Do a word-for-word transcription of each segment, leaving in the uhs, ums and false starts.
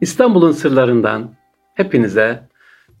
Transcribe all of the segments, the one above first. İstanbul'un sırlarından hepinize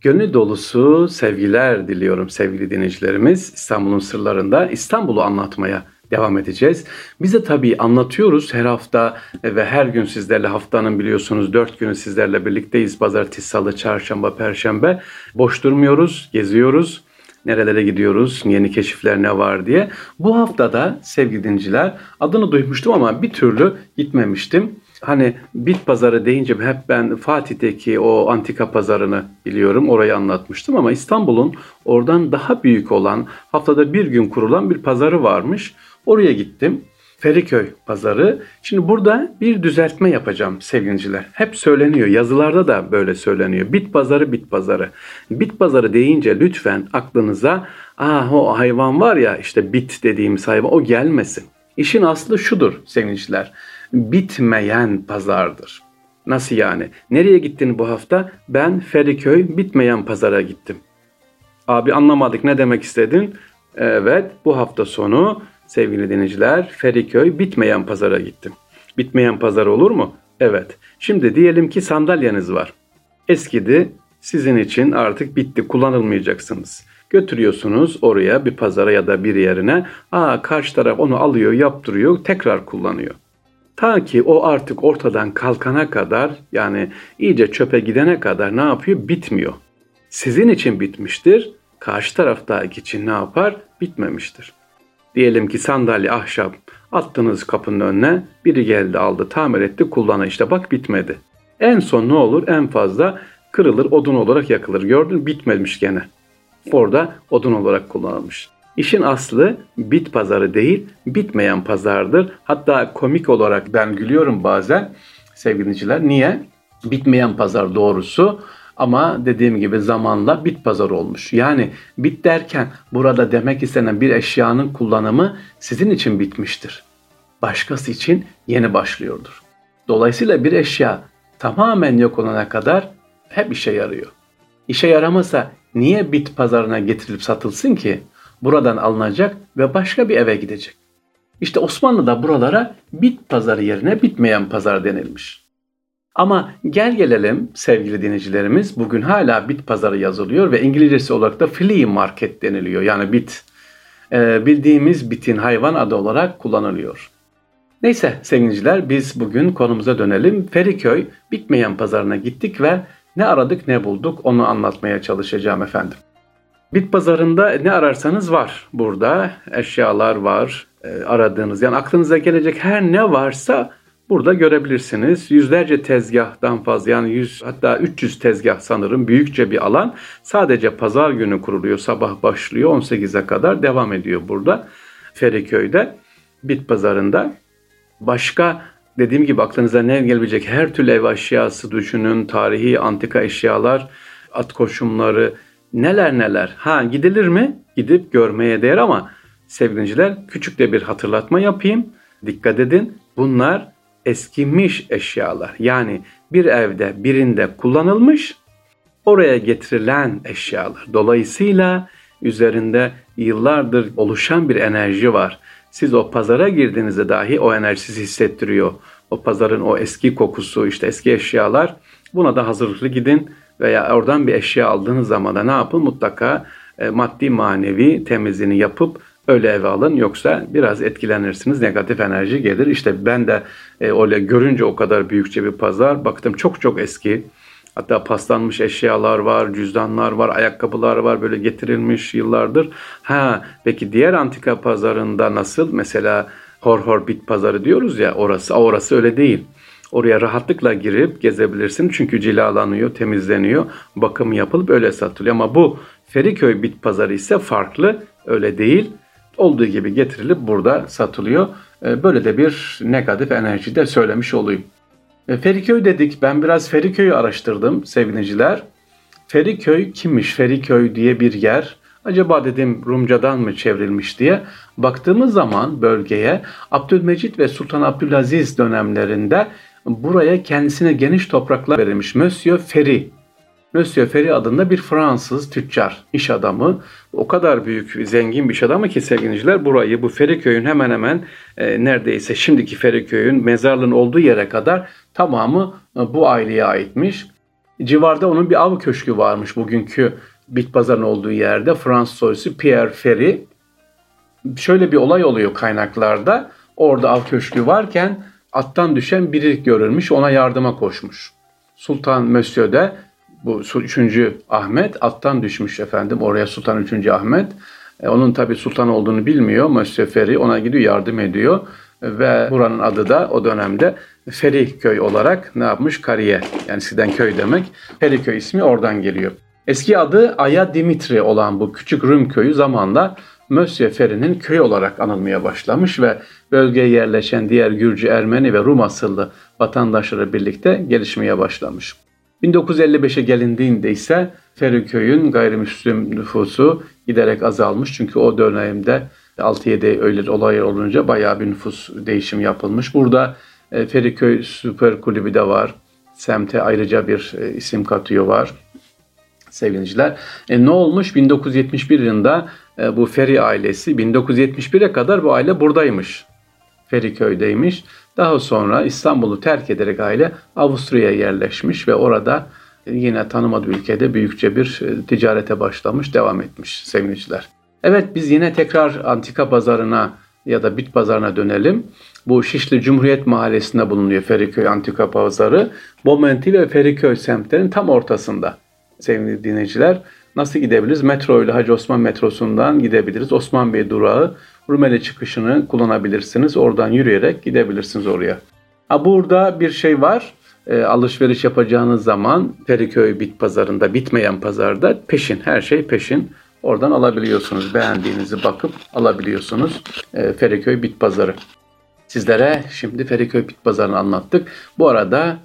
gönül dolusu sevgiler diliyorum sevgili dinleyicilerimiz. İstanbul'un sırlarında İstanbul'u anlatmaya devam edeceğiz. Biz de tabii anlatıyoruz her hafta ve her gün sizlerle, haftanın biliyorsunuz dört günü sizlerle birlikteyiz. Pazartesi, salı, çarşamba, perşembe. Boş durmuyoruz, geziyoruz. Nerelere gidiyoruz, yeni keşifler ne var diye. Bu haftada sevgili dinleyiciler, adını duymuştum ama bir türlü gitmemiştim. Hani bit pazarı deyince hep ben Fatih'teki o antika pazarını biliyorum, orayı anlatmıştım ama İstanbul'un oradan daha büyük olan, haftada bir gün kurulan bir pazarı varmış. Oraya gittim. Feriköy pazarı. Şimdi burada bir düzeltme yapacağım sevgiliciler. Hep söyleniyor, yazılarda da böyle söyleniyor. Bit pazarı, bit pazarı. Bit pazarı deyince lütfen aklınıza ah o hayvan var ya işte bit dediğimiz hayvan, o gelmesin. İşin aslı şudur sevgiliciler. Bitmeyen pazardır. Nasıl yani? Nereye gittin bu hafta? Ben Feriköy Bitmeyen Pazar'a gittim. Abi anlamadık, ne demek istedin? Evet, bu hafta sonu sevgili dinleyiciler Feriköy Bitmeyen Pazar'a gittim. Bitmeyen pazar olur mu? Evet. Şimdi diyelim ki sandalyeniz var. Eskidi, sizin için artık bitti, kullanılmayacaksınız. Götürüyorsunuz oraya, bir pazara ya da bir yerine. Aa, karşı taraf onu alıyor, yaptırıyor, tekrar kullanıyor. Ta ki o artık ortadan kalkana kadar, yani iyice çöpe gidene kadar ne yapıyor? Bitmiyor. Sizin için bitmiştir. Karşı taraftaki için ne yapar? Bitmemiştir. Diyelim ki sandalye ahşap. Attınız kapının önüne. Biri geldi aldı, tamir etti, kullana. İşte bak bitmedi. En son ne olur? En fazla kırılır, odun olarak yakılır. Gördün, bitmemiş gene. Orada odun olarak kullanılmış. İşin aslı bit pazarı değil, bitmeyen pazardır. Hatta komik olarak ben gülüyorum bazen sevgili dinleyiciler. Niye? Bitmeyen pazar doğrusu ama dediğim gibi zamanla bit pazarı olmuş. Yani bit derken burada demek istenen bir eşyanın kullanımı sizin için bitmiştir. Başkası için yeni başlıyordur. Dolayısıyla bir eşya tamamen yok olana kadar hep işe yarıyor. İşe yaramasa niye bit pazarına getirilip satılsın ki? Buradan alınacak ve başka bir eve gidecek. İşte Osmanlı'da buralara bit pazarı yerine bitmeyen pazar denilmiş. Ama gel gelelim sevgili dinleyicilerimiz, bugün hala bit pazarı yazılıyor ve İngilizcesi olarak da flea market deniliyor. Yani bit, ee, bildiğimiz bitin hayvan adı olarak kullanılıyor. Neyse sevgiliciler, biz bugün konumuza dönelim. Feriköy bitmeyen pazarına gittik ve ne aradık ne bulduk onu anlatmaya çalışacağım efendim. Bit pazarında ne ararsanız var burada. Eşyalar var, e, aradığınız, yani aklınıza gelecek her ne varsa burada görebilirsiniz. Yüzlerce tezgahtan fazla, yani yüz hatta üç yüz tezgah sanırım, büyükçe bir alan. Sadece pazar günü kuruluyor, sabah başlıyor, on sekize kadar devam ediyor burada Feriköy'de bit pazarında. Başka dediğim gibi aklınıza ne gelebilecek her türlü ev eşyası düşünün, tarihi antika eşyalar, at koşumları, neler neler. Ha, gidilir mi? Gidip görmeye değer ama sevgiliciler, küçük de bir hatırlatma yapayım. Dikkat edin. Bunlar eskimiş eşyalar. Yani bir evde birinde kullanılmış, oraya getirilen eşyalar. Dolayısıyla üzerinde yıllardır oluşan bir enerji var. Siz o pazara girdiğinizde dahi o enerjisi hissettiriyor. O pazarın o eski kokusu, işte eski eşyalar. Buna da hazırlıklı gidin. Veya oradan bir eşya aldığınız zaman da ne yapın? Mutlaka e, maddi manevi temizliğini yapıp öyle eve alın. Yoksa biraz etkilenirsiniz. Negatif enerji gelir. İşte ben de e, öyle görünce o kadar büyükçe bir pazar. Baktım çok çok eski. Hatta paslanmış eşyalar var, cüzdanlar var, ayakkabılar var. Böyle getirilmiş yıllardır. Ha, peki diğer antika pazarında nasıl? Mesela hor hor bit pazarı diyoruz ya, orası. Orası öyle değil. Oraya rahatlıkla girip gezebilirsin. Çünkü cilalanıyor, temizleniyor, bakımı yapılıp öyle satılıyor. Ama bu Feriköy bit pazarı ise farklı, öyle değil. Olduğu gibi getirilip burada satılıyor. Böyle de bir negatif enerji de söylemiş olayım. Feriköy dedik. Ben biraz Feriköy'ü araştırdım sevgiliciler. Feriköy kimmiş? Feriköy diye bir yer. Acaba dedim Rumcadan mı çevrilmiş diye. Baktığımız zaman bölgeye Abdülmecid ve Sultan Abdülaziz dönemlerinde buraya kendisine geniş topraklar verilmiş. Monsieur Feri Monsieur Feri adında bir Fransız tüccar, iş adamı. O kadar büyük, zengin bir iş adamı ki sevgiliciler burayı, bu Feriköy'ün hemen hemen e, neredeyse şimdiki Feriköy'ün mezarlığın olduğu yere kadar tamamı e, bu aileye aitmiş. Civarda onun bir av köşkü varmış bugünkü Bitpazar'ın olduğu yerde. Fransız soylusu Pierre Feri. Şöyle bir olay oluyor kaynaklarda. Orada av köşkü varken attan düşen biri görülmüş, ona yardıma koşmuş. Sultan Monsieur de bu üçüncü Ahmet attan düşmüş efendim oraya Sultan üçüncü Ahmet. E, onun tabi sultan olduğunu bilmiyor. Monsieur Feri ona gidiyor, yardım ediyor. Ve buranın adı da o dönemde Feriköy olarak ne yapmış? Kariye. Yani sizden köy demek. Feriköy ismi oradan geliyor. Eski adı Aya Dimitri olan bu küçük Rum köyü zamanla Monsieur Feri'nin köyü olarak anılmaya başlamış ve bölgeye yerleşen diğer Gürcü, Ermeni ve Rum asıllı vatandaşları birlikte gelişmeye başlamış. bin dokuz yüz elli beşe gelindiğinde ise Feriköy'ün gayrimüslim nüfusu giderek azalmış. Çünkü o dönemde altı yedi öyle olay olunca bayağı bir nüfus değişimi yapılmış. Burada Feriköy Süper Kulübü de var. Semte ayrıca bir isim katıyor var. Sevgiliciler. E, ne olmuş? bin dokuz yüz yetmiş bir yılında e, bu Feri ailesi bin dokuz yüz yetmiş bire kadar bu aile buradaymış. Feriköy'deymiş. Daha sonra İstanbul'u terk ederek aile Avusturya'ya yerleşmiş ve orada yine tanımadığı ülkede büyükçe bir ticarete başlamış, devam etmiş sevgiliciler. Evet, biz yine tekrar Antika Pazarı'na ya da Bit Pazarı'na dönelim. Bu Şişli Cumhuriyet Mahallesi'nde bulunuyor Feriköy Antika Pazarı. Bomonti ve Feriköy semtlerinin tam ortasında. Sevgili dinleyiciler, nasıl gidebiliriz? Metro ile Hacı Osman metrosundan gidebiliriz. Osman Bey durağı, Rumeli çıkışını kullanabilirsiniz. Oradan yürüyerek gidebilirsiniz oraya. Ha, burada bir şey var. E, alışveriş yapacağınız zaman Feriköy Bit Pazarı'nda, bitmeyen pazarda peşin, her şey peşin. Oradan alabiliyorsunuz. Beğendiğinizi bakıp alabiliyorsunuz. E, Feriköy Bit Pazarı. Sizlere şimdi Feriköy Bit Pazarı'nı anlattık. Bu arada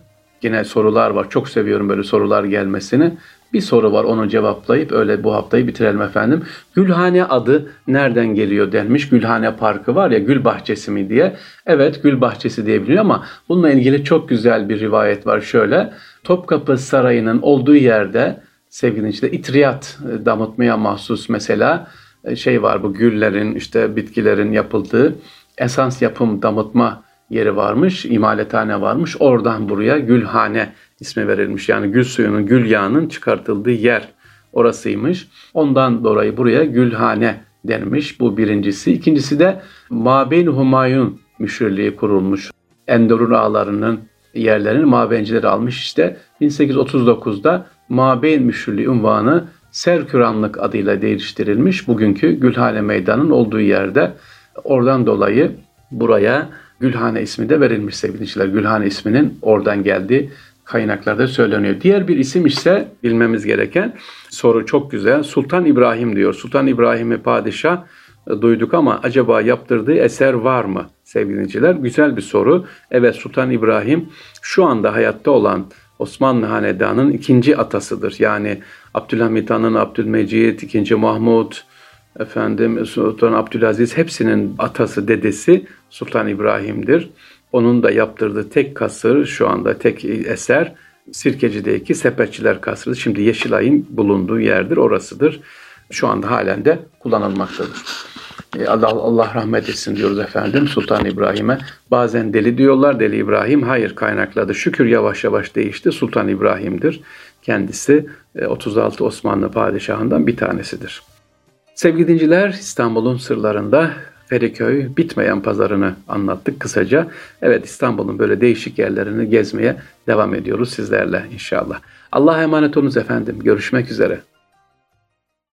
yine sorular var. Çok seviyorum böyle sorular gelmesini. Bir soru var, onu cevaplayıp öyle bu haftayı bitirelim efendim. Gülhane adı nereden geliyor denmiş. Gülhane Parkı var ya, gül bahçesi mi diye. Evet, gül bahçesi diye biliniyor ama bununla ilgili çok güzel bir rivayet var şöyle. Topkapı Sarayı'nın olduğu yerde sevgili işte itriyat damıtmaya mahsus mesela şey var, bu güllerin işte bitkilerin yapıldığı esans yapım damıtma yeri varmış, imalethane varmış. Oradan buraya Gülhane ismi verilmiş. Yani gül suyunun, gül yağının çıkartıldığı yer orasıymış. Ondan dolayı buraya Gülhane denmiş. Bu birincisi. İkincisi de Mabeyn-i Humayun müşirliği kurulmuş. Enderun ağalarının yerlerini Mabencileri almış. İşte bin sekiz yüz otuz dokuzda Mabeyn müşirliği unvanı Serküranlık adıyla değiştirilmiş. Bugünkü Gülhane Meydanı'nın olduğu yerde. Oradan dolayı buraya Gülhane ismi de verilmiş sevgiliciler. Gülhane isminin oradan geldiği kaynaklarda söyleniyor. Diğer bir isim ise bilmemiz gereken soru çok güzel. Sultan İbrahim diyor. Sultan İbrahim'i padişah duyduk ama acaba yaptırdığı eser var mı sevgiliciler? Güzel bir soru. Evet, Sultan İbrahim şu anda hayatta olan Osmanlı Hanedanı'nın ikinci atasıdır. Yani Abdülhamid Han'ın, Abdülmecid, İkinci Mahmud, efendim Sultan Abdülaziz hepsinin atası, dedesi Sultan İbrahim'dir. Onun da yaptırdığı tek kasır şu anda tek eser Sirkeci'deki Sepetçiler Kasırı. Şimdi Yeşilay'ın bulunduğu yerdir, orasıdır. Şu anda halen de kullanılmaktadır. Allah, Allah rahmet etsin diyoruz efendim Sultan İbrahim'e. Bazen deli diyorlar, deli İbrahim. Hayır, kaynakladı. Şükür yavaş yavaş değişti. Sultan İbrahim'dir. Kendisi otuz altı Osmanlı padişahından bir tanesidir. Sevgili dinciler, İstanbul'un sırlarında Feriköy bitmeyen pazarını anlattık kısaca. Evet, İstanbul'un böyle değişik yerlerini gezmeye devam ediyoruz sizlerle inşallah. Allah'a emanet olunuz efendim. Görüşmek üzere.